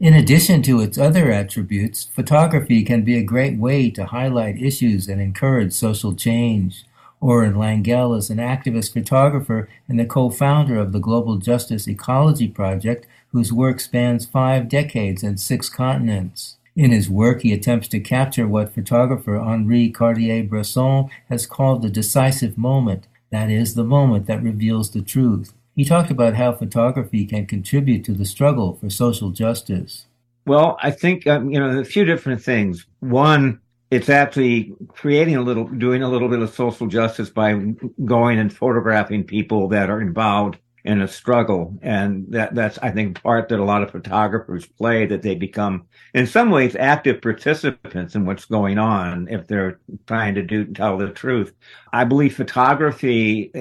In addition to its other attributes, photography can be a great way to highlight issues and encourage social change. Orin Langelle is an activist photographer and the co-founder of the Global Justice Ecology Project, whose work spans 5 decades and 6 continents. In his work, he attempts to capture what photographer Henri Cartier-Bresson has called the decisive moment, that is, the moment that reveals the truth. He talked about how photography can contribute to the struggle for social justice. Well, I think, a few different things. One, it's actually doing a little bit of social justice by going and photographing people that are involved in a struggle. And that's, I think, part that a lot of photographers play, that they become, in some ways, active participants in what's going on if they're trying to tell the truth. I believe photography,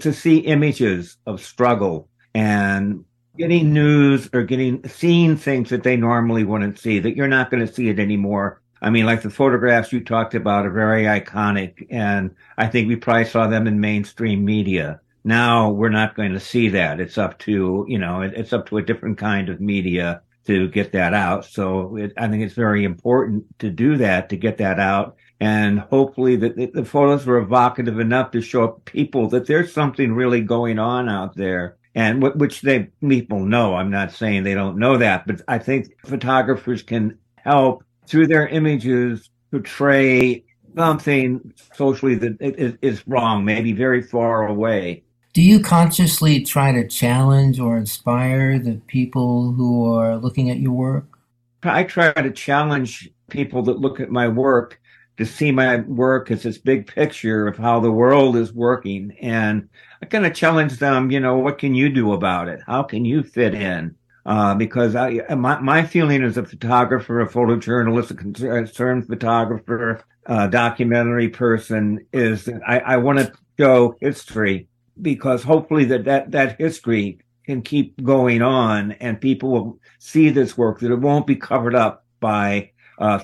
to see images of struggle and getting news or seeing things that they normally wouldn't see, that you're not going to see it anymore. I mean, like the photographs you talked about are very iconic, and I think we probably saw them in mainstream media. Now we're not going to see that. It's up to, it's up to a different kind of media to get that out. So I think it's very important to do that, to get that out. And hopefully the photos were evocative enough to show people that there's something really going on out there, and which people know. I'm not saying they don't know that, but I think photographers can help through their images portray something socially that is wrong, maybe very far away. Do you consciously try to challenge or inspire the people who are looking at your work? I try to challenge people that look at my work to see my work as this big picture of how the world is working. And I kind of challenge them, what can you do about it? How can you fit in? Because my feeling as a photographer, a photojournalist, a concerned photographer, a documentary person, is that I want to show history, because hopefully that history can keep going on and people will see this work, that it won't be covered up by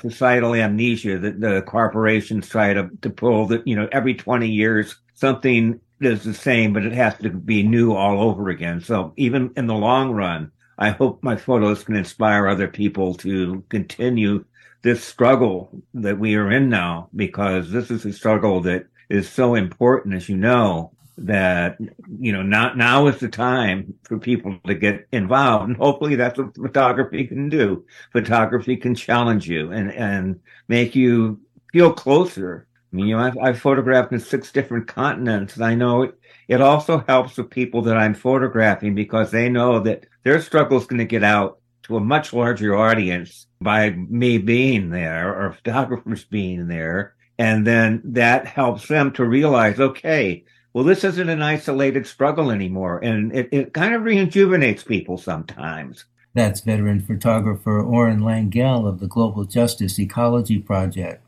societal amnesia that the corporations try to pull, that, every 20 years something is the same, but it has to be new all over again. So even in the long run, I hope my photos can inspire other people to continue this struggle that we are in now, because this is a struggle that is so important, as you know, that, now is the time for people to get involved. And hopefully that's what photography can do. Photography can challenge you and make you feel closer. I've photographed in 6 different continents. And I know it also helps the people that I'm photographing, because they know that their struggle is going to get out to a much larger audience by me being there, or photographers being there. And then that helps them to realize, okay, well, this isn't an isolated struggle anymore. And it kind of rejuvenates people sometimes. That's veteran photographer Orin Langelle of the Global Justice Ecology Project.